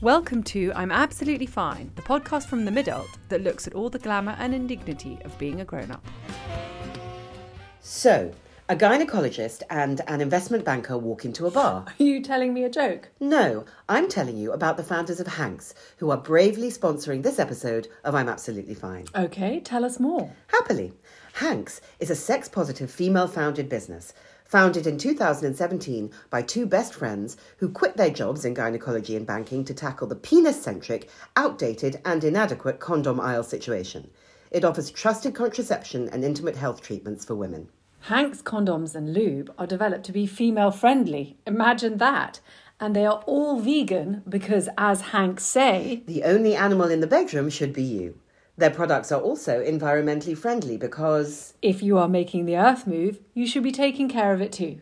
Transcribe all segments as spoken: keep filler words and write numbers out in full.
Welcome to I'm Absolutely Fine, the podcast from the Midult that looks at all the glamour and indignity of being a grown-up. So, a gynaecologist and an investment banker walk into a bar. Are you telling me a joke? No, I'm telling you about the founders of Hanks, who are bravely sponsoring this episode of I'm Absolutely Fine. Okay, tell us more. Happily. Hanks is a sex-positive female-founded business, founded in two thousand seventeen by two best friends who quit their jobs in gynaecology and banking to tackle the penis-centric, outdated and inadequate condom aisle situation. It offers trusted contraception and intimate health treatments for women. Hanks condoms and lube are developed to be female-friendly. Imagine that. And they are all vegan because, as Hanks say, the only animal in the bedroom should be you. Their products are also environmentally friendly because if you are making the earth move, you should be taking care of it too.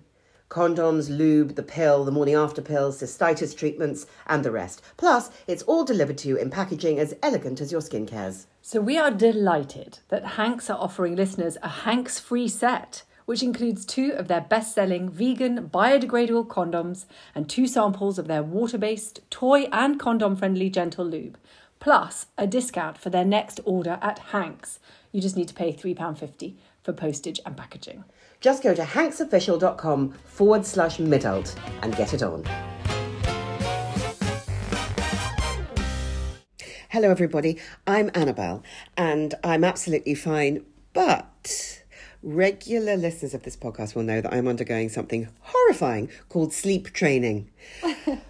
Condoms, lube, the pill, the morning after pills, cystitis treatments, and the rest. Plus, it's all delivered to you in packaging as elegant as your skincares. So we are delighted that Hanks are offering listeners a Hanks-free set, which includes two of their best-selling vegan biodegradable condoms and two samples of their water-based toy and condom-friendly gentle lube, plus a discount for their next order at Hanks. You just need to pay three pounds fifty for postage and packaging. Just go to hanksofficial.com forward slash midult and get it on. Hello, everybody. I'm Annabelle, and I'm absolutely fine, but regular listeners of this podcast will know that I'm undergoing something horrifying called sleep training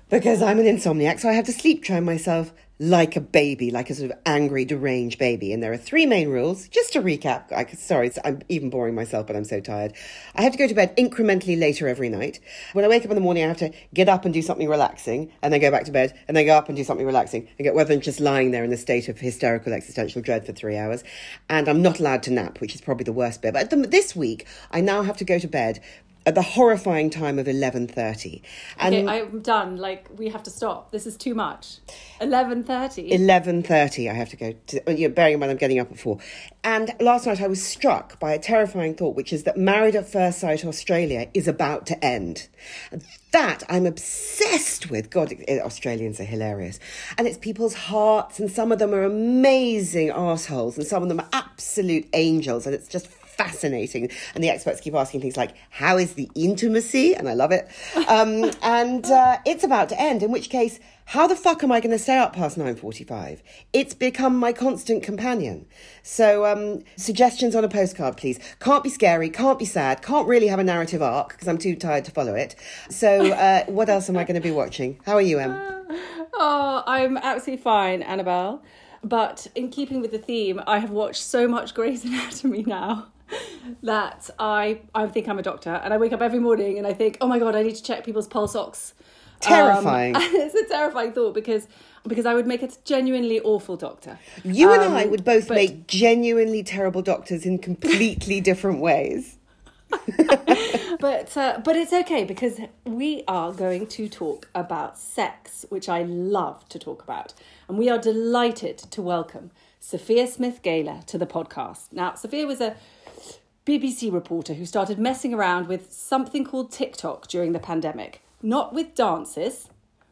because I'm an insomniac, so I have to sleep train myself like a baby, like a sort of angry, deranged baby. And there are three main rules. Just to recap, I, sorry, I'm even boring myself, but I'm so tired. I have to go to bed incrementally later every night. When I wake up in the morning, I have to get up and do something relaxing, and then go back to bed, and then go up and do something relaxing, and get rather than just lying there in a state of hysterical existential dread for three hours. And I'm not allowed to nap, which is probably the worst bit. But this week, I now have to go to bed at the horrifying time of eleven thirty. And okay, I'm done. Like, we have to stop. This is too much. eleven thirty? eleven thirty, I have to go to, you know, bearing in mind I'm getting up at four. And last night I was struck by a terrifying thought, which is that Married at First Sight Australia is about to end. And that I'm obsessed with. God, Australians are hilarious. And it's people's hearts, and some of them are amazing arseholes, and some of them are absolute angels, and it's just fascinating. And the experts keep asking things like, how is the intimacy? And I love it. Um, and uh, it's about to end, in which case, how the fuck am I going to stay up past nine forty-five? It's become my constant companion. So um, suggestions on a postcard, please. Can't be scary, can't be sad, can't really have a narrative arc because I'm too tired to follow it. So uh, what else am I going to be watching? How are you, Em? Oh, I'm absolutely fine, Annabelle. But in keeping with the theme, I have watched so much Grey's Anatomy now that I I think I'm a doctor, and I wake up every morning and I think, oh my God, I need to check people's pulse ox. Terrifying. Um, it's a terrifying thought because because I would make a genuinely awful doctor. You um, and I would both but... make genuinely terrible doctors in completely different ways. but uh, but it's okay because we are going to talk about sex, which I love to talk about, and we are delighted to welcome Sophia Smith-Gayla to the podcast. Now, Sophia was a B B C reporter who started messing around with something called TikTok during the pandemic, not with dances,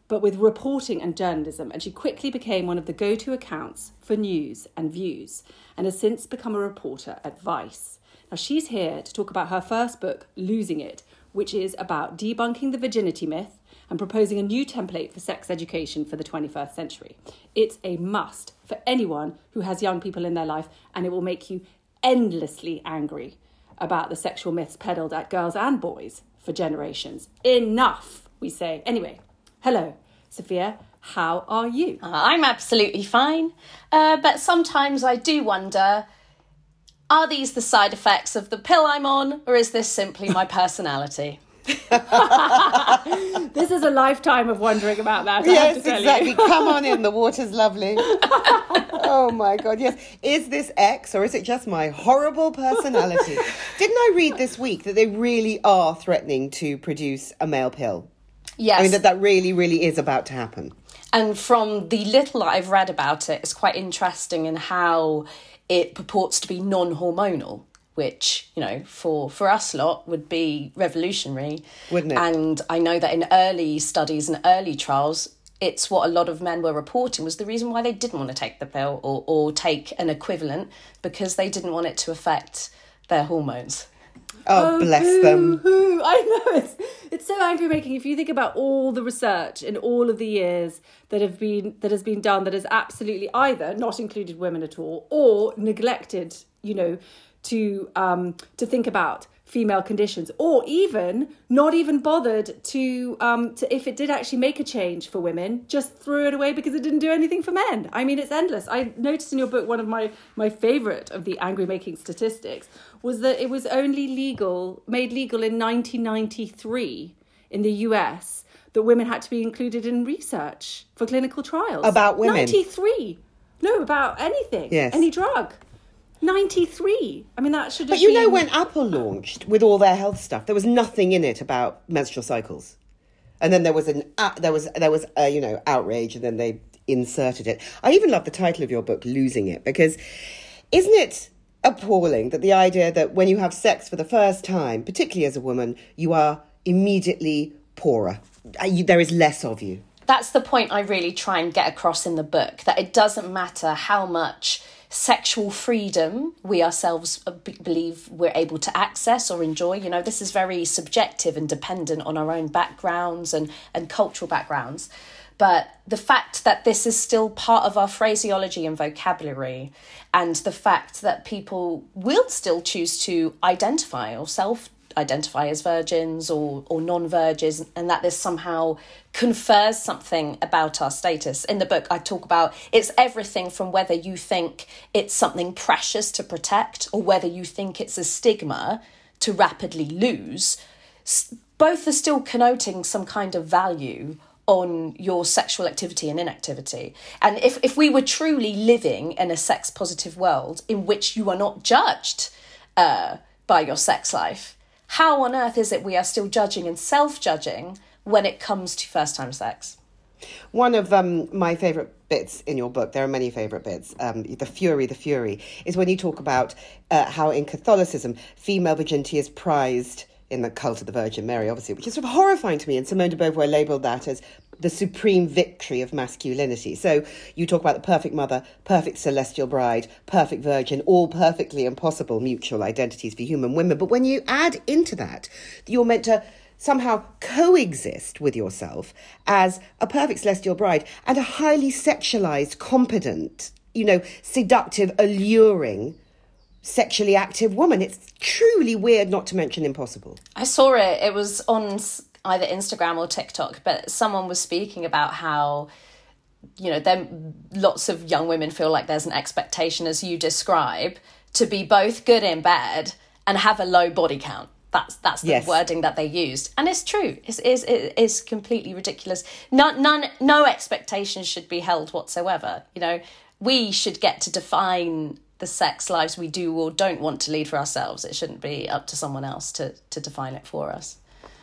but with reporting and journalism. And she quickly became one of the go-to accounts for news and views, and has since become a reporter at Vice. Now, she's here to talk about her first book, Losing It, which is about debunking the virginity myth and proposing a new template for sex education for the twenty-first century. It's a must for anyone who has young people in their life, and it will make you endlessly angry about the sexual myths peddled at girls and boys for generations. Enough, we say. Anyway, hello, Sophia. How are you? I'm absolutely fine. Uh, but sometimes I do wonder, are these the side effects of the pill I'm on, or is this simply my personality? This is a lifetime of wondering about that. Yes, exactly. Come on in. The water's lovely. Oh, my God. Yes. Is this X or is it just my horrible personality? Didn't I read this week that they really are threatening to produce a male pill? Yes. I mean, that that really, really is about to happen. And from the little that I've read about it, it's quite interesting in how it purports to be non-hormonal, which, you know, for, for us lot would be revolutionary. Wouldn't it? And I know that in early studies and early trials, it's what a lot of men were reporting was the reason why they didn't want to take the pill or, or take an equivalent, because they didn't want it to affect their hormones. Oh, oh bless boo, them. Boo. I know, it's it's so angry-making. If you think about all the research in all of the years that have been that has been done that has absolutely either not included women at all or neglected, you know, to um to think about female conditions, or even not even bothered to um to if it did actually make a change for women, just threw it away because it didn't do anything for men. I mean, it's endless. I noticed in your book one of my my favorite of the angry making statistics was that it was only legal made legal in nineteen ninety-three in the U S that women had to be included in research for clinical trials about women. Ninety-three no about anything yes any drug ninety-three. I mean, that should have been... But you been... know, when Apple launched with all their health stuff, there was nothing in it about menstrual cycles. And then there was, an, uh, there was, there was uh, you know, outrage, and then they inserted it. I even love the title of your book, Losing It, because isn't it appalling that the idea that when you have sex for the first time, particularly as a woman, you are immediately poorer. You, there is less of you. That's the point I really try and get across in the book, that it doesn't matter how much sexual freedom we ourselves believe we're able to access or enjoy. You know, this is very subjective and dependent on our own backgrounds and, and cultural backgrounds. But the fact that this is still part of our phraseology and vocabulary, and the fact that people will still choose to identify or self identify as virgins or, or non-virgins, and that this somehow confers something about our status. In the book, I talk about it's everything from whether you think it's something precious to protect or whether you think it's a stigma to rapidly lose. Both are still connoting some kind of value on your sexual activity and inactivity. And if, if we were truly living in a sex-positive world in which you are not judged uh, by your sex life, how on earth is it we are still judging and self-judging when it comes to first-time sex? One of um, my favourite bits in your book, there are many favourite bits, um, the fury, the fury, is when you talk about uh, how in Catholicism, female virginity is prized in the cult of the Virgin Mary, obviously, which is sort of horrifying to me. And Simone de Beauvoir labelled that as the supreme victory of masculinity. So you talk about the perfect mother, perfect celestial bride, perfect virgin, all perfectly impossible mutual identities for human women. But when you add into that, you're meant to somehow coexist with yourself as a perfect celestial bride and a highly sexualized, competent, you know, seductive, alluring, sexually active woman. It's truly weird, not to mention impossible. I saw it. It was on either Instagram or TikTok, but someone was speaking about how, you know, then lots of young women feel like there's an expectation, as you describe, to be both good in bed and have a low body count. That's that's the yes. wording that they used. And it's true. It's, it's, it's completely ridiculous. None, none, no expectations should be held whatsoever. You know, we should get to define the sex lives we do or don't want to lead for ourselves. It shouldn't be up to someone else to, to define it for us.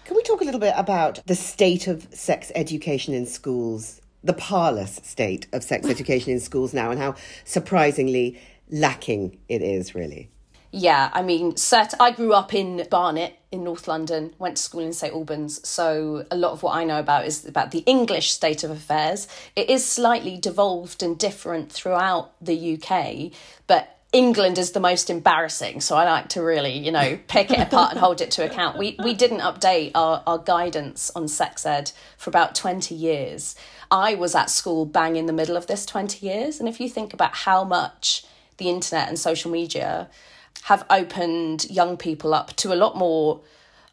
Can we talk a little bit about the state of sex education in schools, the parlous state of sex education in schools now, and how surprisingly lacking it is, really? Yeah, I mean, cert- I grew up in Barnet in North London, went to school in St Albans, so a lot of what I know about is about the English state of affairs. It is slightly devolved and different throughout the U K, but England is the most embarrassing, so I like to really, you know, pick it apart and hold it to account. We we didn't update our, our guidance on sex ed for about twenty years. I was at school bang in the middle of this twenty years, and if you think about how much the internet and social media have opened young people up to a lot more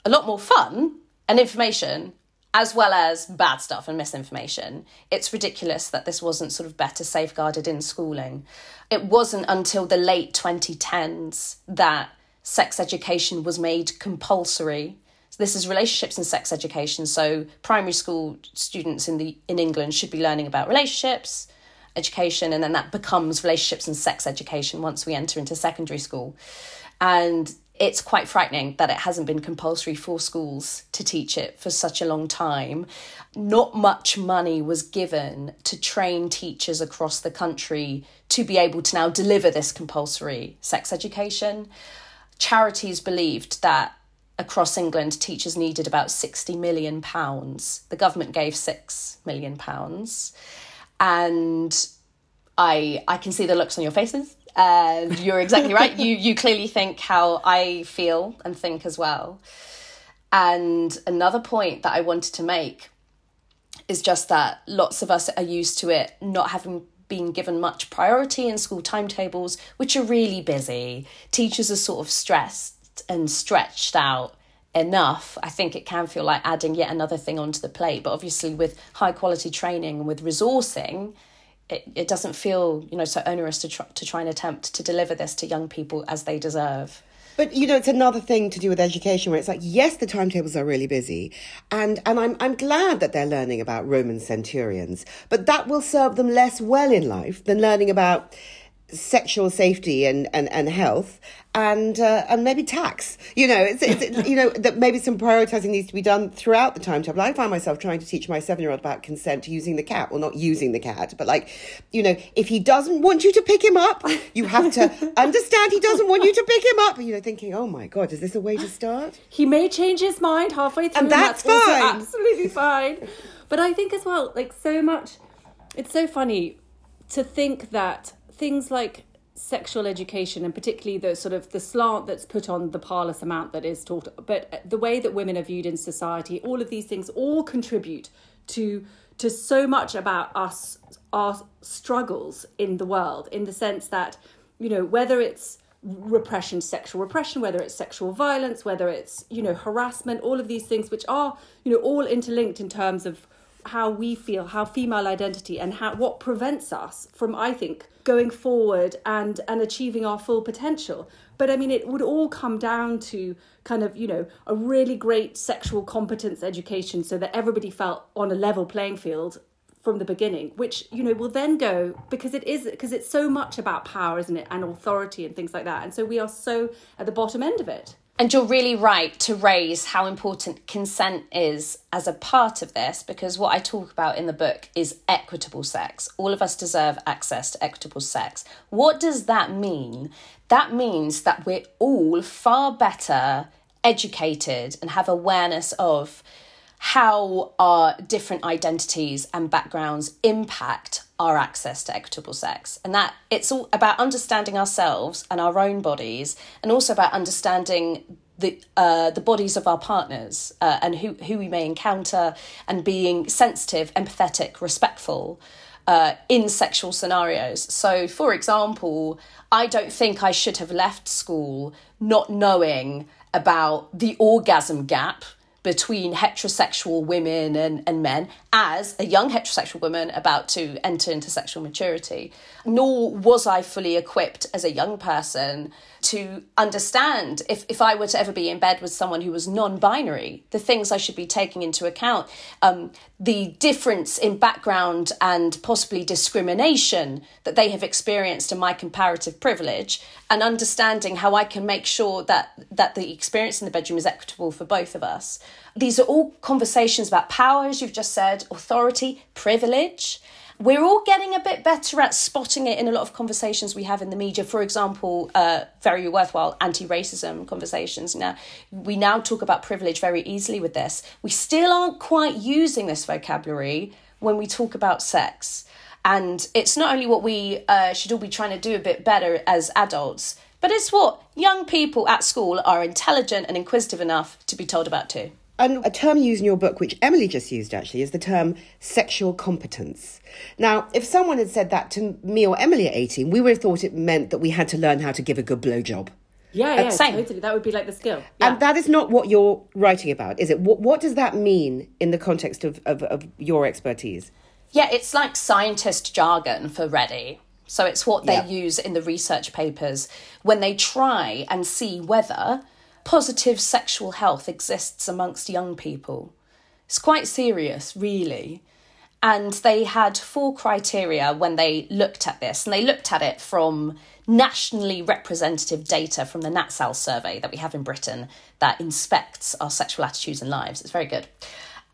a lot more fun and information, as well as bad stuff and misinformation. It's ridiculous that this wasn't sort of better safeguarded in schooling. It wasn't until the late twenty tens that sex education was made compulsory this is relationships and sex education. So primary school students in the in England should be learning about relationships, education, and then that becomes relationships and sex education once we enter into secondary school. And it's quite frightening that it hasn't been compulsory for schools to teach it for such a long time. Not much money was given to train teachers across the country to be able to now deliver this compulsory sex education. Charities believed that across England, teachers needed about sixty million pounds. The government gave six million pounds. And I I can see the looks on your faces. And uh, you're exactly right. You you clearly think how I feel and think as well. And another point that I wanted to make is just that lots of us are used to it not having been given much priority in school timetables, which are really busy. Teachers are sort of stressed and stretched out enough. I think it can feel like adding yet another thing onto the plate. But obviously with high quality training and with resourcing, It, it doesn't feel, you know, so onerous to try, to try and attempt to deliver this to young people as they deserve. But, you know, it's another thing to do with education where it's like, yes, the timetables are really busy. And and I'm I'm glad that they're learning about Roman centurions. But that will serve them less well in life than learning about sexual safety and, and, and health and uh, and maybe tax. You know, it's, it's you know, that maybe some prioritising needs to be done throughout the timetable. I find myself trying to teach my seven-year-old about consent using the cat. Well, not using the cat, but like, you know, if he doesn't want you to pick him up, you have to understand he doesn't want you to pick him up. You know, thinking, oh my God, is this a way to start? He may change his mind halfway through. And that's, and that's fine. Absolutely fine. But I think as well, like so much, it's so funny to think that things like sexual education, and particularly the sort of the slant that's put on the parlous amount that is taught, but the way that women are viewed in society, all of these things all contribute to to so much about us, our struggles in the world, in the sense that, you know, whether it's repression, sexual repression, whether it's sexual violence, whether it's, you know, harassment, all of these things which are, you know, all interlinked in terms of how we feel, how female identity, and how what prevents us from, I think, going forward and and achieving our full potential. But I mean, it would all come down to kind of, you know, a really great sexual competence education so that everybody felt on a level playing field from the beginning, which, you know, will then go, because it is, because it's so much about power, isn't it, and authority and things like that. And so we are so at the bottom end of it. And you're really right to raise how important consent is as a part of this, because what I talk about in the book is equitable sex. All of us deserve access to equitable sex. What does that mean? That means that we're all far better educated and have awareness of how our different identities and backgrounds impact our access to equitable sex. And that it's all about understanding ourselves and our own bodies, and also about understanding the uh, the bodies of our partners uh, and who, who we may encounter, and being sensitive, empathetic, respectful uh, in sexual scenarios. So, for example, I don't think I should have left school not knowing about the orgasm gap between heterosexual women and, and men as a young heterosexual woman about to enter into sexual maturity. Nor was I fully equipped as a young person to understand, if, if I were to ever be in bed with someone who was non-binary, the things I should be taking into account, um, the difference in background and possibly discrimination that they have experienced in my comparative privilege, and understanding how I can make sure that, that the experience in the bedroom is equitable for both of us. These are all conversations about power, as you've just said, authority, privilege. We're all getting a bit better at spotting it in a lot of conversations we have in the media. For example, uh, very worthwhile anti-racism conversations. Now, we now talk about privilege very easily with this. We still aren't quite using this vocabulary when we talk about sex. And it's not only what we uh, should all be trying to do a bit better as adults, but it's what young people at school are intelligent and inquisitive enough to be told about too. And a term you use in your book, which Emily just used actually, is the term sexual competence. Now, if someone had said that to me or Emily at eighteen, we would have thought it meant that we had to learn how to give a good blowjob. Yeah, yeah, same. Totally. That would be like the skill. Yeah. And that is not what you're writing about, is it? What, what does that mean in the context of, of, of your expertise? Yeah, it's like scientist jargon for ready. So it's what they yeah. use in the research papers when they try and see whether positive sexual health exists amongst young people. It's quite serious, really. And they had four criteria when they looked at this. And they looked at it from nationally representative data from the Natsal survey that we have in Britain that inspects our sexual attitudes and lives. It's very good.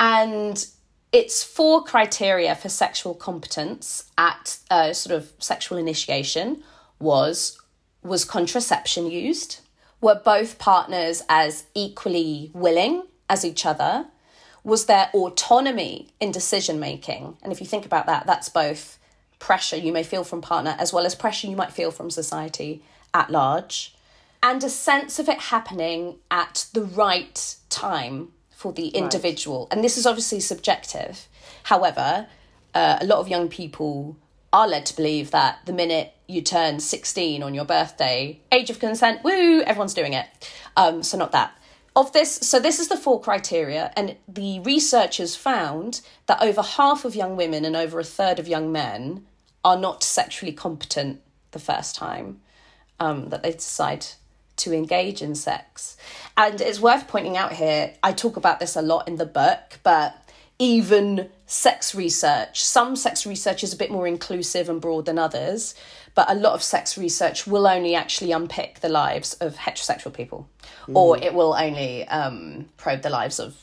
And it's four criteria for sexual competence at uh, sort of sexual initiation. Was, was contraception used? Were both partners as equally willing as each other? Was there autonomy in decision-making? And if you think about that, that's both pressure you may feel from partner as well as pressure you might feel from society at large, and a sense of it happening at the right time for the individual. Right. And this is obviously subjective. However, uh, a lot of young people are led to believe that the minute you turn sixteen on your birthday, age of consent, woo, everyone's doing it. Um, so not that. Of this, so this is the four criteria, and the researchers found that over half of young women and over a third of young men are not sexually competent the first time um, that they decide to engage in sex. And it's worth pointing out here, I talk about this a lot in the book, but even sex research, some sex research is a bit more inclusive and broad than others, but a lot of sex research will only actually unpick the lives of heterosexual people, mm. or it will only um, probe the lives of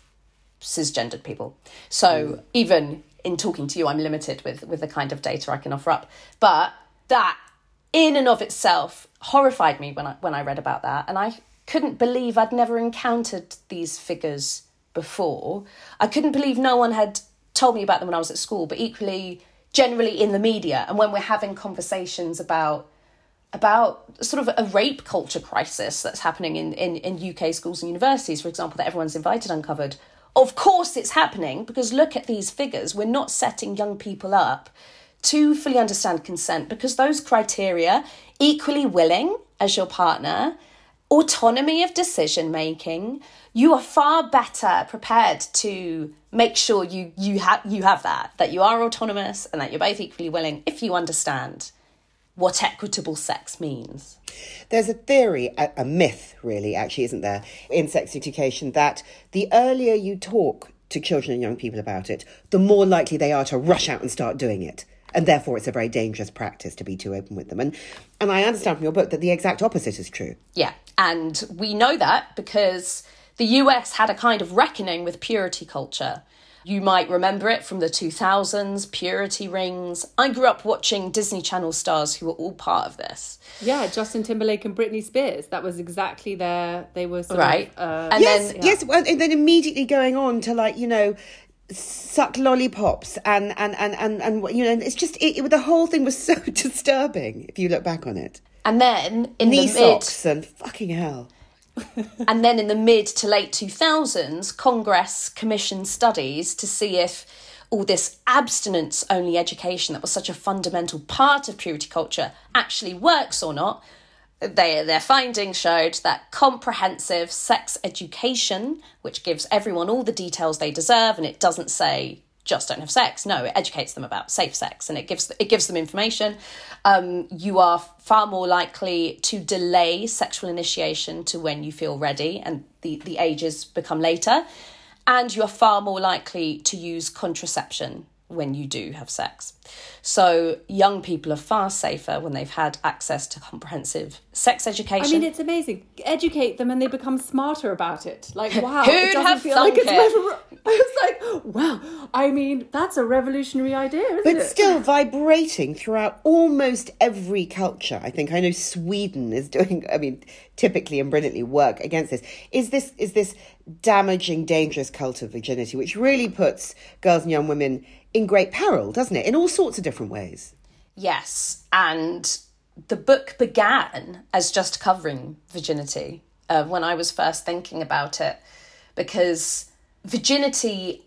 cisgendered people. So mm. even in talking to you, I'm limited with, with the kind of data I can offer up. But that in and of itself horrified me when I, when I read about that. And I couldn't believe I'd never encountered these figures before. I couldn't believe no one had told me about them when I was at school, but equally generally in the media. And when we're having conversations about about sort of a rape culture crisis that's happening in, in, in U K schools and universities, for example, that everyone's invited Uncovered, of course it's happening, because look at these figures. We're not setting young people up to fully understand consent, because those criteria, equally willing as your partner, autonomy of decision making, you are far better prepared to make sure you you have you have that, that you are autonomous and that you're both equally willing if you understand what equitable sex means. There's a theory, a, a myth really, actually, isn't there, in sex education, that the earlier you talk to children and young people about it, the more likely they are to rush out and start doing it. And therefore, it's a very dangerous practice to be too open with them. And and I understand from your book that the exact opposite is true. Yeah, and we know that because the U S had a kind of reckoning with purity culture. You might remember it from the two thousands, purity rings. I grew up watching Disney Channel stars who were all part of this. Yeah, Justin Timberlake and Britney Spears. That was exactly their... They were sort right. of... Uh, and yes, then, yeah. yes. And then immediately going on to, like, you know... suck lollipops and and and and, and you know, it's just it, it the whole thing was so disturbing if you look back on it. And then in knee the socks mid, and fucking hell. And then in the mid to late two thousands, Congress commissioned studies to see if all this abstinence only education that was such a fundamental part of purity culture actually works or not. They, their findings showed that comprehensive sex education, which gives everyone all the details they deserve, and it doesn't say just don't have sex. No, it educates them about safe sex, and it gives it gives them information. Um, you are far more likely to delay sexual initiation to when you feel ready, and the, the ages become later. And you are far more likely to use contraception when you do have sex. So young people are far safer when they've had access to comprehensive sex education. I mean, it's amazing. Educate them and they become smarter about it. Like, wow. Who'd have feel like it? It's, it's like, wow. I mean, that's a revolutionary idea, isn't but it? But still vibrating throughout almost every culture. I think I know Sweden is doing, I mean, typically and brilliantly work against this. Is this is this damaging, dangerous cult of virginity, which really puts girls and young women in great peril, doesn't it? In all sorts of different ways. Yes, and the book began as just covering virginity uh, when I was first thinking about it, because virginity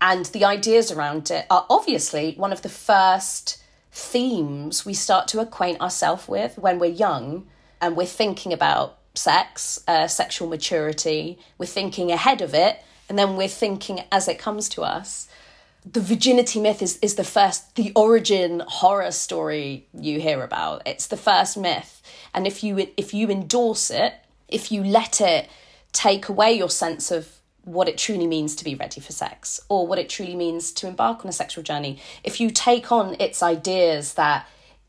and the ideas around it are obviously one of the first themes we start to acquaint ourselves with when we're young and we're thinking about sex, uh, sexual maturity, we're thinking ahead of it, and then we're thinking as it comes to us. The virginity myth is, is the first, the origin horror story you hear about. It's the first myth. And if you if you endorse it, if you let it take away your sense of what it truly means to be ready for sex or what it truly means to embark on a sexual journey. If you take on its ideas that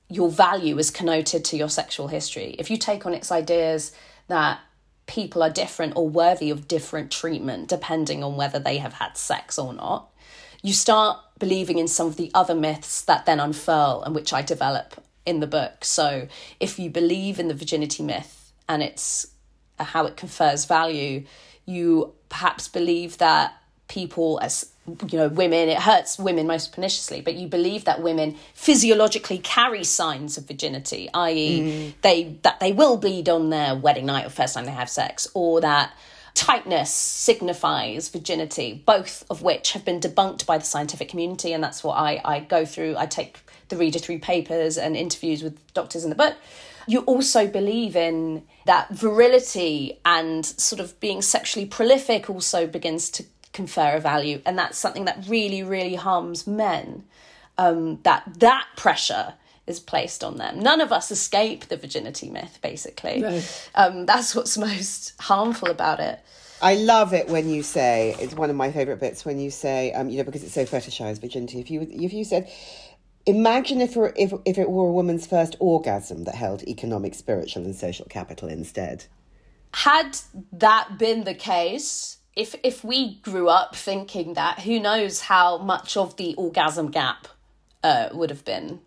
your value is connoted to your sexual history, if you take on its ideas that people are different or worthy of different treatment depending on whether they have had sex or not, you start believing in some of the other myths that then unfurl and which I develop in the book. So if you believe in the virginity myth and it's how it confers value, you perhaps believe that people, as you know, women, it hurts women most perniciously, but you believe that women physiologically carry signs of virginity, that is, mm. they that they will bleed on their wedding night or first time they have sex, or that tightness signifies virginity, both of which have been debunked by the scientific community. And that's what I, I go through. I take the reader through papers and interviews with doctors in the book. You also believe in that virility and sort of being sexually prolific also begins to confer a value. And that's something that really, really harms men, um, that that pressure is placed on them. None of us escape the virginity myth, basically. No. Um, that's what's most harmful about it. I love it when you say, it's one of my favourite bits, when you say, um, you know, because it's so fetishised, virginity, if you if you said... Imagine if, if if it were a woman's first orgasm that held economic, spiritual and social capital instead. Had that been the case, if if we grew up thinking that, who knows how much of the orgasm gap uh, would have been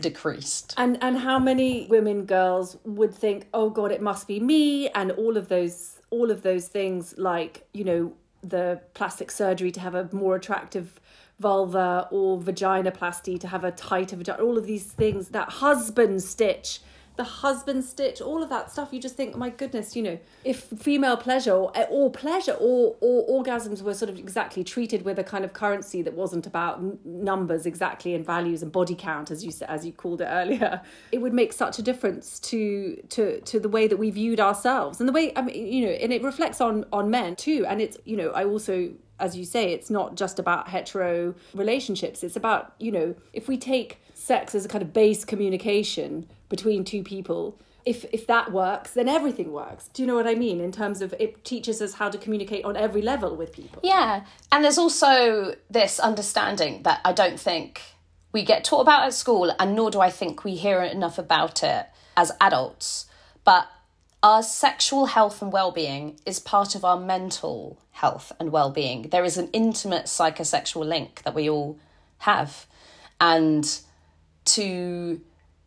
decreased. And and how many women, girls would think, oh God, it must be me, and all of those all of those things like, you know, the plastic surgery to have a more attractive vulva or vaginoplasty to have a tighter vagina, all of these things, that husband stitch, the husband stitch, all of that stuff. You just think, oh my goodness, you know, if female pleasure or, or pleasure or, or orgasms were sort of exactly treated with a kind of currency that wasn't about n- numbers exactly and values and body count, as you as you called it earlier, it would make such a difference to to to the way that we viewed ourselves and the way, I mean, you know, and it reflects on on men too. And it's, you know, I also, as you say, it's not just about hetero relationships. It's about, you know, if we take sex as a kind of base communication between two people, if if that works, then everything works. Do you know what I mean? In terms of it teaches us how to communicate on every level with people. Yeah. And there's also this understanding that I don't think we get taught about at school, and nor do I think we hear enough about it as adults. But our sexual health and well-being is part of our mental health and well-being. There is an intimate psychosexual link that we all have. And to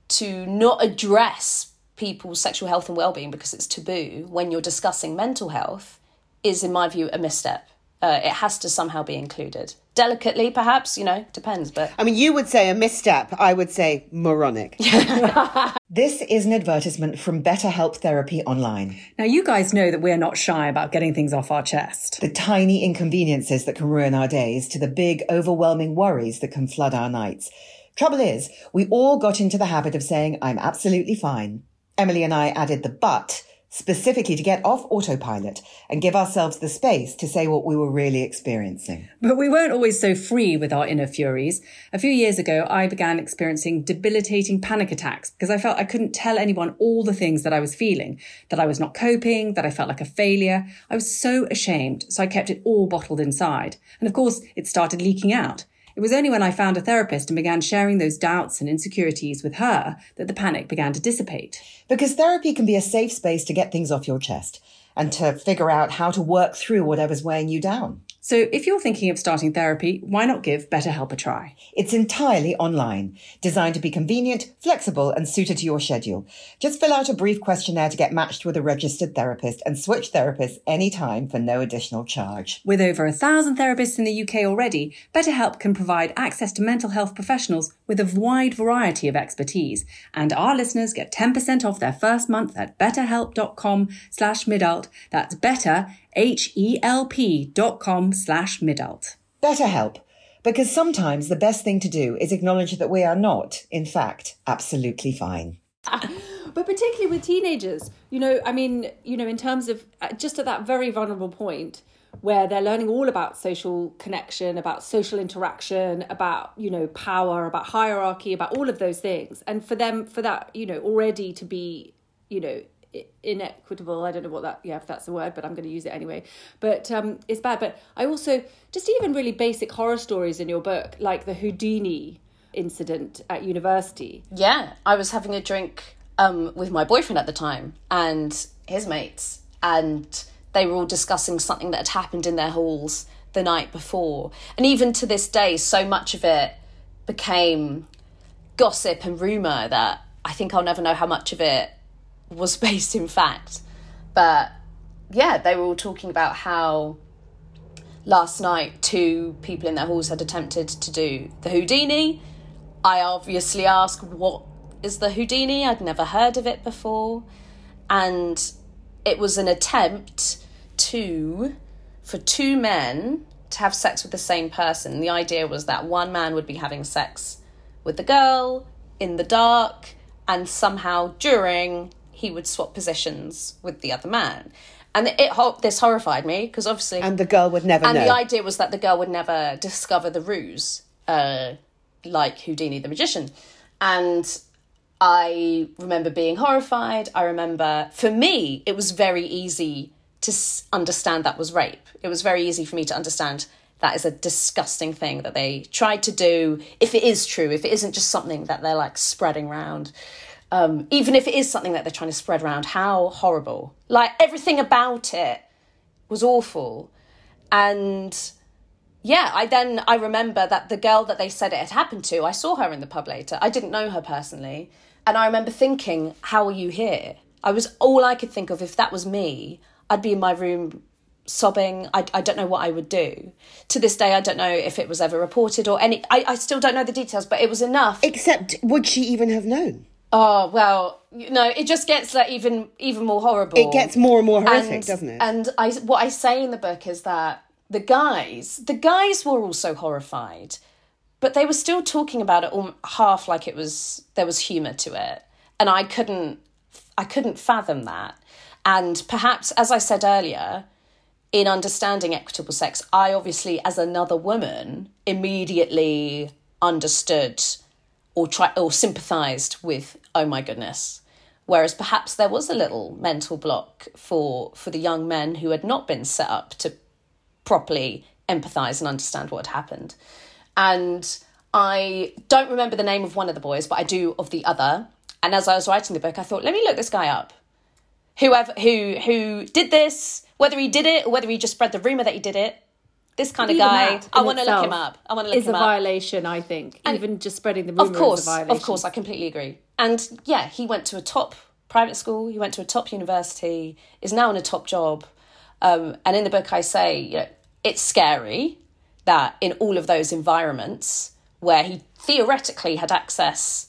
to not address people's sexual health and well-being because it's taboo when you're discussing mental health is, in my view, a misstep. Uh, it has to somehow be included. Delicately, perhaps, you know, depends. But I mean, you would say a misstep. I would say moronic. This is an advertisement from BetterHelp Therapy Online. Now, you guys know that we're not shy about getting things off our chest. The tiny inconveniences that can ruin our days to the big, overwhelming worries that can flood our nights. Trouble is, we all got into the habit of saying, I'm absolutely fine. Emily and I added the but specifically to get off autopilot and give ourselves the space to say what we were really experiencing. But we weren't always so free with our inner furies. A few years ago, I began experiencing debilitating panic attacks because I felt I couldn't tell anyone all the things that I was feeling, that I was not coping, that I felt like a failure. I was so ashamed, so I kept it all bottled inside. And of course, it started leaking out. It was only when I found a therapist and began sharing those doubts and insecurities with her that the panic began to dissipate. Because therapy can be a safe space to get things off your chest and to figure out how to work through whatever's weighing you down. So if you're thinking of starting therapy, why not give BetterHelp a try? It's entirely online, designed to be convenient, flexible, and suited to your schedule. Just fill out a brief questionnaire to get matched with a registered therapist and switch therapists anytime for no additional charge. With over a thousand therapists in the U K already, BetterHelp can provide access to mental health professionals with a wide variety of expertise. And our listeners get ten percent off their first month at betterhelp.com slash midult. That's better, H-E-L-P dot com slash midult. BetterHelp, because sometimes the best thing to do is acknowledge that we are not, in fact, absolutely fine. But particularly with teenagers, you know, I mean, you know, in terms of just at that very vulnerable point where they're learning all about social connection, about social interaction, about, you know, power, about hierarchy, about all of those things. And for them, for that, you know, already to be, you know, inequitable. I don't know what that, yeah, if that's the word, but I'm going to use it anyway. But um, it's bad. But I also, just even really basic horror stories in your book, like the Houdini incident at university. Yeah, I was having a drink um, with my boyfriend at the time and his mates, and they were all discussing something that had happened in their halls the night before. And even to this day, so much of it became gossip and rumour that I think I'll never know how much of it was based in fact. But yeah, they were all talking about how last night two people in their halls had attempted to do the Houdini. I obviously asked, what is the Houdini? I'd never heard of it before. And it was an attempt to, for two men to have sex with the same person. The idea was that one man would be having sex with the girl in the dark, and somehow during he would swap positions with the other man. And it this horrified me because obviously... And the girl would never and know. And the idea was that the girl would never discover the ruse, uh, like Houdini the magician. And I remember being horrified. I remember, for me, it was very easy to understand that was rape. It was very easy for me to understand that is a disgusting thing that they tried to do, if it is true, if it isn't just something that they're, like, spreading around. Um, even if it is something that they're trying to spread around, how horrible. Like, everything about it was awful. And, yeah, I then, I remember that the girl that they said it had happened to, I saw her in the pub later. I didn't know her personally. And I remember thinking, how are you here? I was, all I could think of, if that was me, I'd be in my room sobbing. I, I don't know what I would do. To this day, I don't know if it was ever reported or any... I, I still don't know the details, but it was enough. Except, would she even have known? Oh, well, you know, it just gets like even even more horrible. It gets more and more horrific, and, doesn't it? And I, what I say in the book is that the guys, the guys were also horrified, but they were still talking about it all half like it was, there was humour to it. And I couldn't, I couldn't fathom that. And perhaps, as I said earlier, in understanding equitable sex, I obviously, as another woman, immediately understood or try, or sympathised with, oh my goodness. Whereas perhaps there was a little mental block for, for the young men who had not been set up to properly empathise and understand what had happened. And I don't remember the name of one of the boys, but I do of the other. And as I was writing the book, I thought, let me look this guy up. Whoever who who did this, whether he did it or whether he just spread the rumour that he did it, this kind even of guy, I want to look him up. I want to look him up. It's a violation, I think. And even just spreading the rumour is a violation. Of course, I completely agree. And yeah, he went to a top private school, he went to a top university, is now in a top job. Um, and in the book I say, you know, it's scary that in all of those environments where he theoretically had access,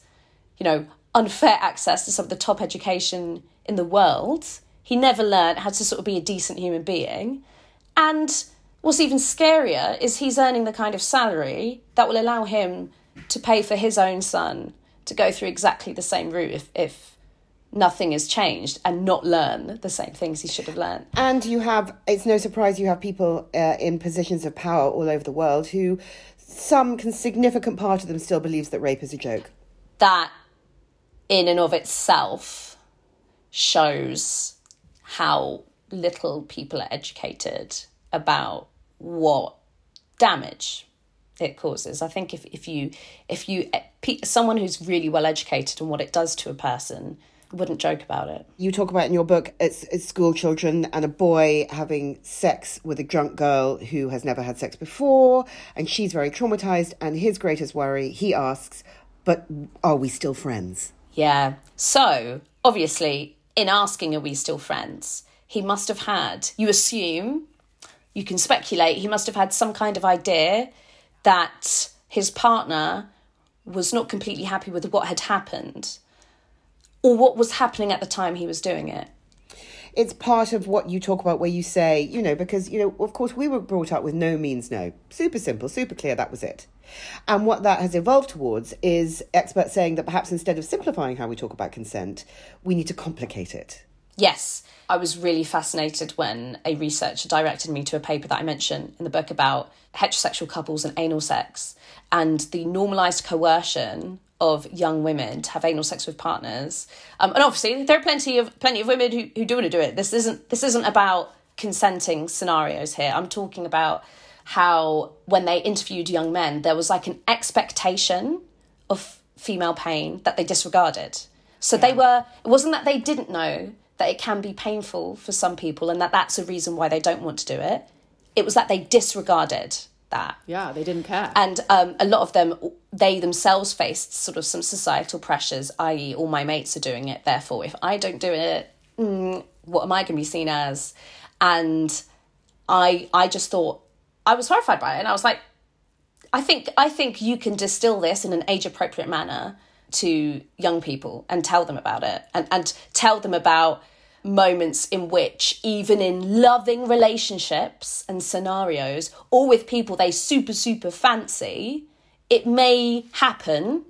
you know, unfair access to some of the top education in the world, he never learned how to sort of be a decent human being. And what's even scarier is he's earning the kind of salary that will allow him to pay for his own son to go through exactly the same route if, if nothing is changed, and not learn the same things he should have learned. And you have, it's no surprise you have people uh, in positions of power all over the world who some can, significant part of them still believes that rape is a joke. That in and of itself shows how little people are educated about what damage it causes. I think if, if you if you someone who's really well educated on what it does to a person wouldn't joke about it. You talk about in your book it's, it's school children and a boy having sex with a drunk girl who has never had sex before, and she's very traumatized, and his greatest worry, he asks, but are we still friends? Yeah. So obviously, in asking, are we still friends? He must have had, you assume, you can speculate, he must have had some kind of idea that his partner was not completely happy with what had happened or what was happening at the time he was doing it. It's part of what you talk about where you say, you know, because, you know, of course, we were brought up with no means no. Super simple, super clear, that was it. And what that has evolved towards is experts saying that perhaps instead of simplifying how we talk about consent, we need to complicate it. Yes. I was really fascinated when a researcher directed me to a paper that I mention in the book about heterosexual couples and anal sex and the normalised coercion of young women to have anal sex with partners. Um, and obviously there are plenty of plenty of women who, who do want to do it. This isn't this isn't about consenting scenarios here. I'm talking about how when they interviewed young men, there was like an expectation of female pain that they disregarded. So yeah. they were, it wasn't that they didn't know that it can be painful for some people and that that's a reason why they don't want to do it. It was that they disregarded that. Yeah, they didn't care. And um, a lot of them, they themselves faced sort of some societal pressures, that is all my mates are doing it, therefore if I don't do it, mm, what am I going to be seen as? And I I just thought, I was horrified by it. And I was like, I think I think you can distill this in an age-appropriate manner to young people and tell them about it, and, and tell them about moments in which, even in loving relationships and scenarios, or with people they super, super fancy, it may happen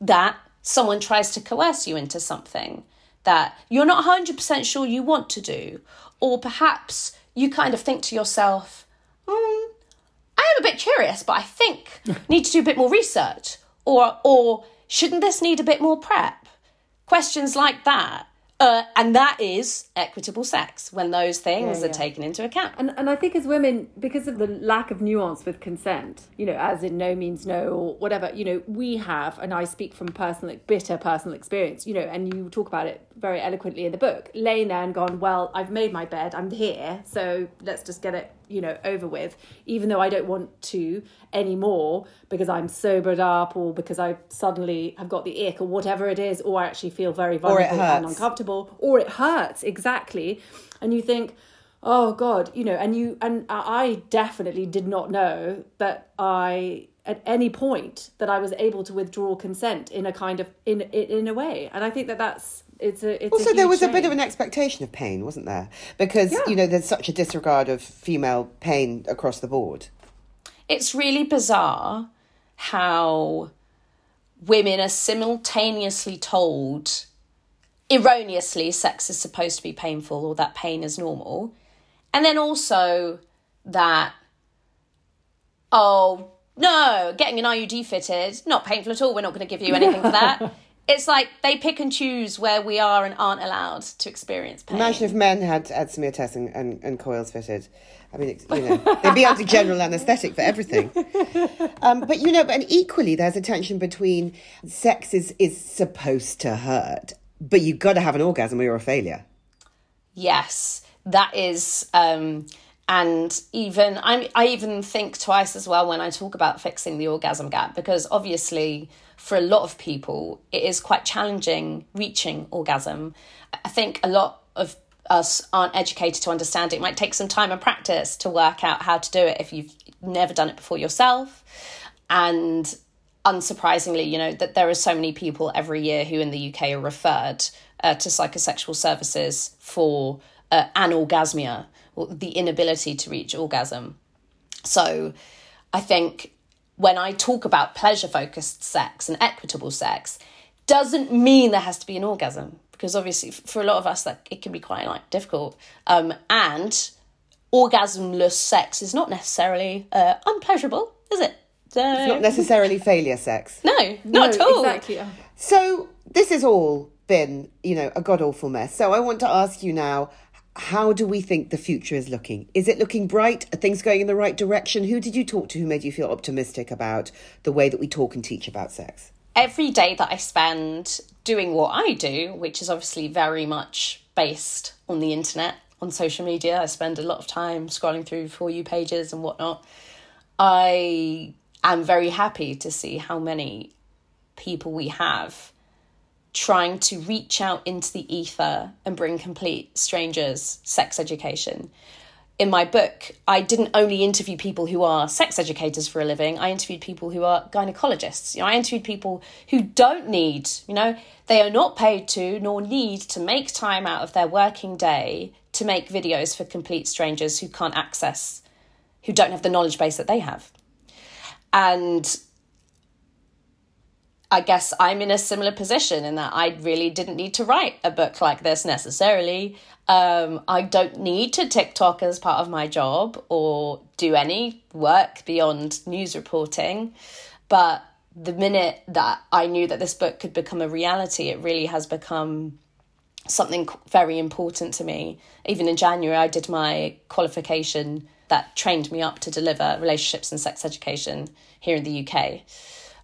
that someone tries to coerce you into something that you're not one hundred percent sure you want to do. Or perhaps you kind of think to yourself, mm, I am a bit curious, but I think need to do a bit more research. Or, or shouldn't this need a bit more prep? Questions like that. Uh, and that is equitable sex, when those things yeah, yeah. are taken into account. And and I think as women, because of the lack of nuance with consent, you know, as in no means no or whatever, you know, we have, and I speak from personal, bitter personal experience, you know, and you talk about it very eloquently in the book, laying there and gone, well, I've made my bed, I'm here, so let's just get it, you know, over with, even though I don't want to anymore because I'm sobered up or because I suddenly have got the ick or whatever it is, or I actually feel very vulnerable and uncomfortable, or it hurts, exactly. And you think, oh God, you know, and you, and I definitely did not know that I, at any point, that I was able to withdraw consent in a kind of, in, in a way. And I think that that's, It's a, it's also, there was shame. A bit of an expectation of pain, wasn't there? Because, yeah. you know, there's such a disregard of female pain across the board. It's really bizarre how women are simultaneously told, erroneously, sex is supposed to be painful or that pain is normal. And then also that, oh, no, getting an I U D fitted, not painful at all, we're not going to give you anything for that. It's like they pick and choose where we are and aren't allowed to experience pain. Imagine if men had, had smear tests and, and, and coils fitted. I mean, it, you know, they'd be under general anaesthetic for everything. Um, but, you know, and equally there's a tension between sex is, is supposed to hurt, but you've got to have an orgasm or you're a failure. Yes, that is... Um, and even I I even think twice as well when I talk about fixing the orgasm gap, because obviously for a lot of people, it is quite challenging reaching orgasm. I think a lot of us aren't educated to understand. It might take some time and practice to work out how to do it if you've never done it before yourself. And unsurprisingly, you know, that there are so many people every year who in the U K are referred uh, to psychosexual services for uh, anorgasmia, the inability to reach orgasm. So I think when I talk about pleasure-focused sex and equitable sex, doesn't mean there has to be an orgasm, because obviously for a lot of us that it can be quite like difficult. Um, and orgasmless sex is not necessarily uh, unpleasurable, is it? So... It's not necessarily failure sex. No, not no, at all. Exactly. So this has all been, you know, a god-awful mess. So I want to ask you now, how do we think the future is looking? Is it looking bright? Are things going in the right direction? Who did you talk to who made you feel optimistic about the way that we talk and teach about sex? Every day that I spend doing what I do, which is obviously very much based on the internet, on social media, I spend a lot of time scrolling through For You pages and whatnot. I am very happy to see how many people we have trying to reach out into the ether and bring complete strangers sex education. In my book, I didn't only interview people who are sex educators for a living, I interviewed people who are gynecologists. You know, I interviewed people who don't need, you know, they are not paid to nor need to make time out of their working day to make videos for complete strangers who can't access, who don't have the knowledge base that they have. And I guess I'm in a similar position in that I really didn't need to write a book like this necessarily. Um, I don't need to TikTok as part of my job or do any work beyond news reporting. But the minute that I knew that this book could become a reality, it really has become something very important to me. Even in January, I did my qualification that trained me up to deliver relationships and sex education here in the U K.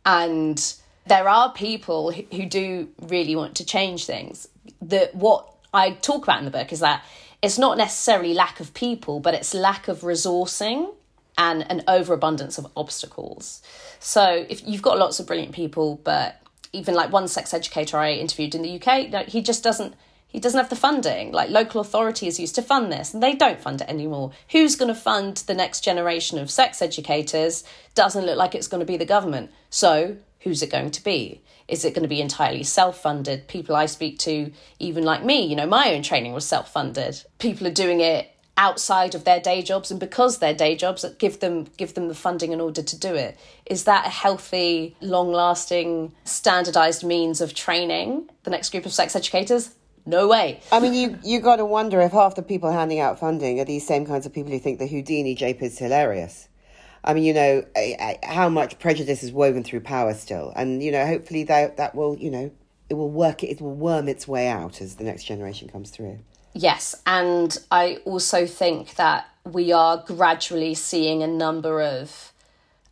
And there are people who, who do really want to change things. The, what I talk about in the book is that it's not necessarily lack of people, but it's lack of resourcing and an overabundance of obstacles. So if you've got lots of brilliant people, but even like one sex educator I interviewed in the U K, no, he just doesn't, he doesn't have the funding. Like local authorities used to fund this and they don't fund it anymore. Who's going to fund the next generation of sex educators? Doesn't look like it's going to be the government. So who's it going to be? Is it going to be entirely self-funded? People I speak to, even like me, you know, my own training was self-funded. People are doing it outside of their day jobs, and because their day jobs give them give them the funding in order to do it. Is that a healthy, long-lasting, standardised means of training the next group of sex educators? No way. I mean, you you got to wonder if half the people handing out funding are these same kinds of people who think the Houdini jape is hilarious. I mean, you know, how much prejudice is woven through power still. And, you know, hopefully that, that will, you know, it will work, it will worm its way out as the next generation comes through. Yes, and I also think that we are gradually seeing a number of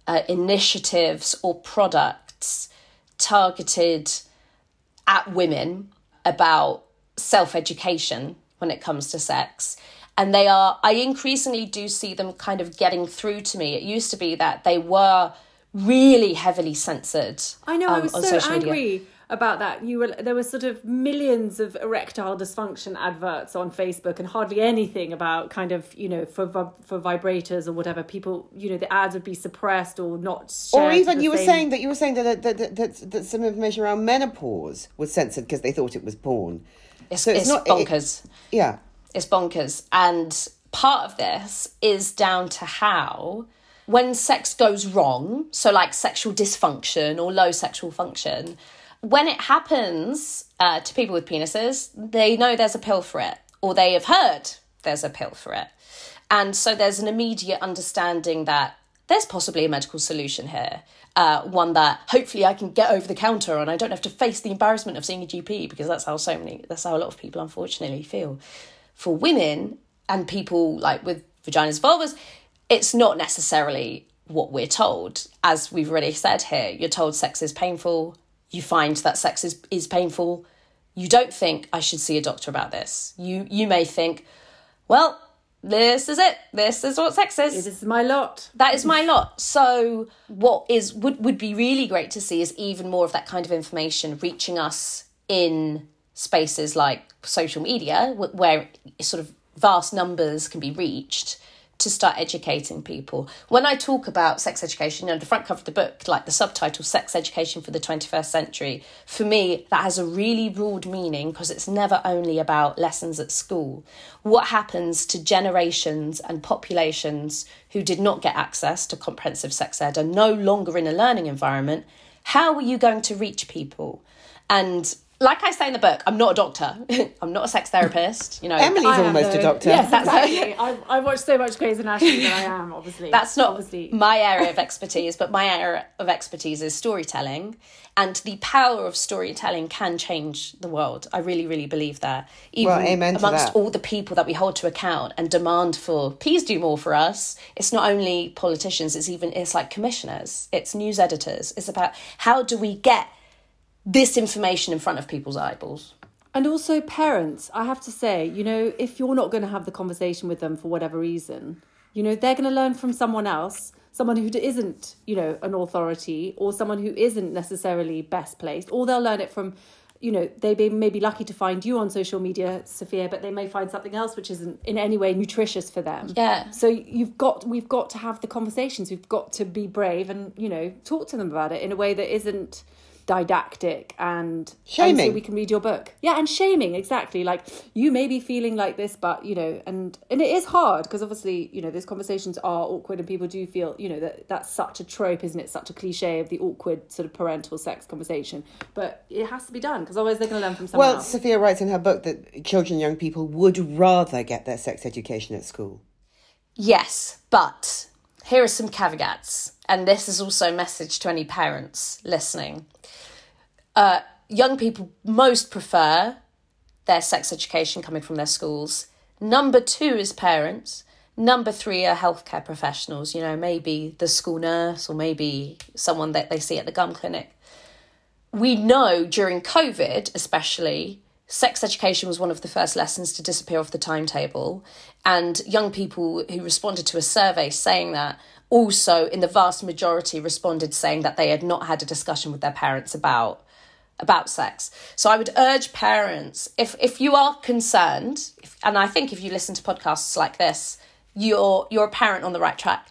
uh, initiatives or products targeted at women about self-education when it comes to sex. And they are, I increasingly do see them kind of getting through to me. It used to be that they were really heavily censored. I know, um, I was so angry. Media. About that, you were there were sort of millions of erectile dysfunction adverts on Facebook, and hardly anything about kind of, you know, for for vibrators or whatever. People, you know, the ads would be suppressed or not shared. Or even you same. were saying that you were saying that that, that that that some information around menopause was censored because they thought it was porn. It's, so it's, it's not bonkers. It, yeah, it's bonkers, and part of this is down to how when sex goes wrong, so like sexual dysfunction or low sexual function. When it happens uh, to people with penises, they know there's a pill for it, or they have heard there's a pill for it. And so there's an immediate understanding that there's possibly a medical solution here, uh, one that hopefully I can get over the counter and I don't have to face the embarrassment of seeing a G P, because that's how so many, that's how a lot of people unfortunately feel. For women and people like with vaginas, vulvas, it's not necessarily what we're told. As we've already said here, you're told sex is painful. You find that sex is, is painful. You don't think, I should see a doctor about this. You you may think, well, this is it. This is what sex is. This is my lot. That is my lot. So what is would, would be really great to see is even more of that kind of information reaching us in spaces like social media, where sort of vast numbers can be reached, to start educating people. When I talk about sex education, you know, the front cover of the book, like the subtitle, Sex Education for the twenty-first Century, for me, that has a really broad meaning, because it's never only about lessons at school. What happens to generations and populations who did not get access to comprehensive sex ed, are no longer in a learning environment? How are you going to reach people? And like I say in the book, I'm not a doctor. I'm not a sex therapist. You know, Emily's I almost am, a doctor. Yes, that's exactly. I I watch so much Grey's Anatomy that I am, obviously. That's not obviously. my area of expertise, but my area of expertise is storytelling, and the power of storytelling can change the world. I really, really believe that. Even well, amen amongst to that. All the people that we hold to account and demand for, please do more for us. It's not only politicians. It's even it's like commissioners. It's news editors. It's about how do we get this information in front of people's eyeballs. And also parents, I have to say, you know, if you're not going to have the conversation with them for whatever reason, you know, they're going to learn from someone else, someone who isn't, you know, an authority, or someone who isn't necessarily best placed, or they'll learn it from, you know, they may be lucky to find you on social media, Sophia, but they may find something else which isn't in any way nutritious for them. Yeah. So you've got, we've got to have the conversations. We've got to be brave and, you know, talk to them about it in a way that isn't didactic and shaming, and so we can read your book. Yeah, and shaming, exactly. Like, you may be feeling like this, but, you know, and and it is hard, because obviously, you know, those conversations are awkward, and people do feel, you know, that that's such a trope, isn't it? Such a cliche of the awkward sort of parental sex conversation, but it has to be done, because otherwise they're going to learn from someone well, else. Well, Sophia writes in her book that children, young people would rather get their sex education at school. Yes, but Here are some caveats, and this is also a message to any parents listening. Uh, young people most prefer their sex education coming from their schools. Number two is parents. Number three are healthcare professionals, you know, maybe the school nurse or maybe someone that they see at the gum clinic. We know during COVID, especially, sex education was one of the first lessons to disappear off the timetable. And young people who responded to a survey saying that also in the vast majority responded saying that they had not had a discussion with their parents about about sex. So I would urge parents, if if you are concerned, if, and I think if you listen to podcasts like this, you're you're a parent on the right track.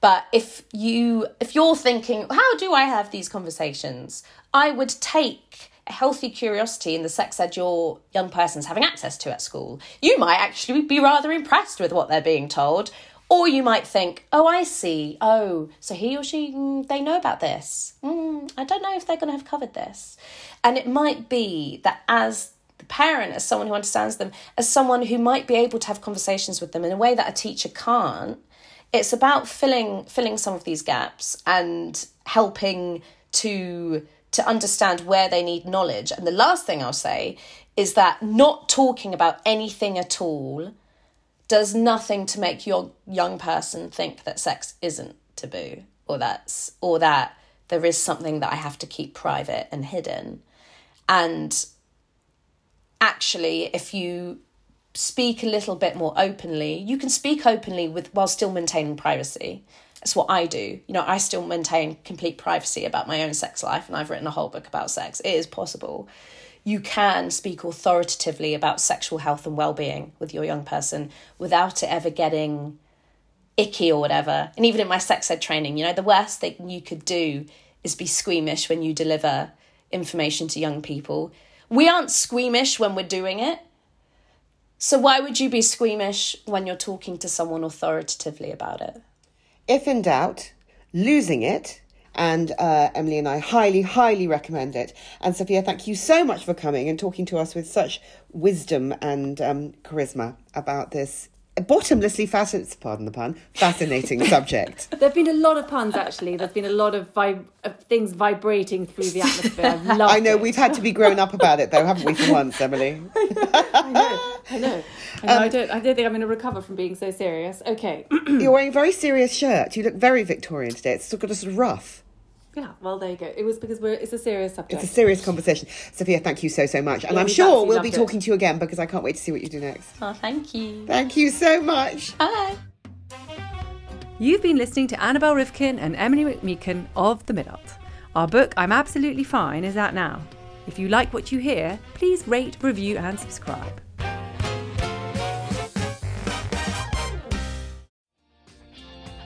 But if you if you're thinking, how do I have these conversations? I would take a healthy curiosity in the sex ed your young person's having access to at school. You might actually be rather impressed with what they're being told. Or you might think, oh, I see. Oh, so he or she, mm, they know about this. Mm, I don't know if they're going to have covered this. And it might be that as the parent, as someone who understands them, as someone who might be able to have conversations with them in a way that a teacher can't, it's about filling filling some of these gaps and helping to to understand where they need knowledge. And the last thing I'll say is that not talking about anything at all does nothing to make your young person think that sex isn't taboo or that's or that there is something that I have to keep private and hidden. And actually, if you speak a little bit more openly, you can speak openly with while still maintaining privacy. That's what I do. You know, I still maintain complete privacy about my own sex life, and I've written a whole book about sex. It is possible. You can speak authoritatively about sexual health and well-being with your young person without it ever getting icky or whatever. And even in my sex ed training, you know, the worst thing you could do is be squeamish when you deliver information to young people. We aren't squeamish when we're doing it. So why would you be squeamish when you're talking to someone authoritatively about it? If in doubt, Losing It. And uh, Emily and I highly, highly recommend it. And Sophia, thank you so much for coming and talking to us with such wisdom and um, charisma about this bottomlessly fascinating, pardon the pun, fascinating subject. There have been a lot of puns, actually. There's been a lot of, vib- of things vibrating through the atmosphere. I've loved I know, it. We've had to be grown up about it, though, haven't we, for once, Emily? I know, I know. I, know um, I, don't, I don't think I'm going to recover from being so serious. Okay. You're wearing a very serious shirt. You look very Victorian today. It's got a sort of rough. Yeah, well, there you go. It was because we're, it's a serious subject. It's a serious conversation. Sophia, thank you so, so much. And yeah, I'm sure we'll be talking it. to you again because I can't wait to see what you do next. Oh, thank you. Thank you so much. Bye. You've been listening to Annabel Rivkin and Emily McMeekin of The Midult. Our book, I'm Absolutely Fine, is out now. If you like what you hear, please rate, review and subscribe.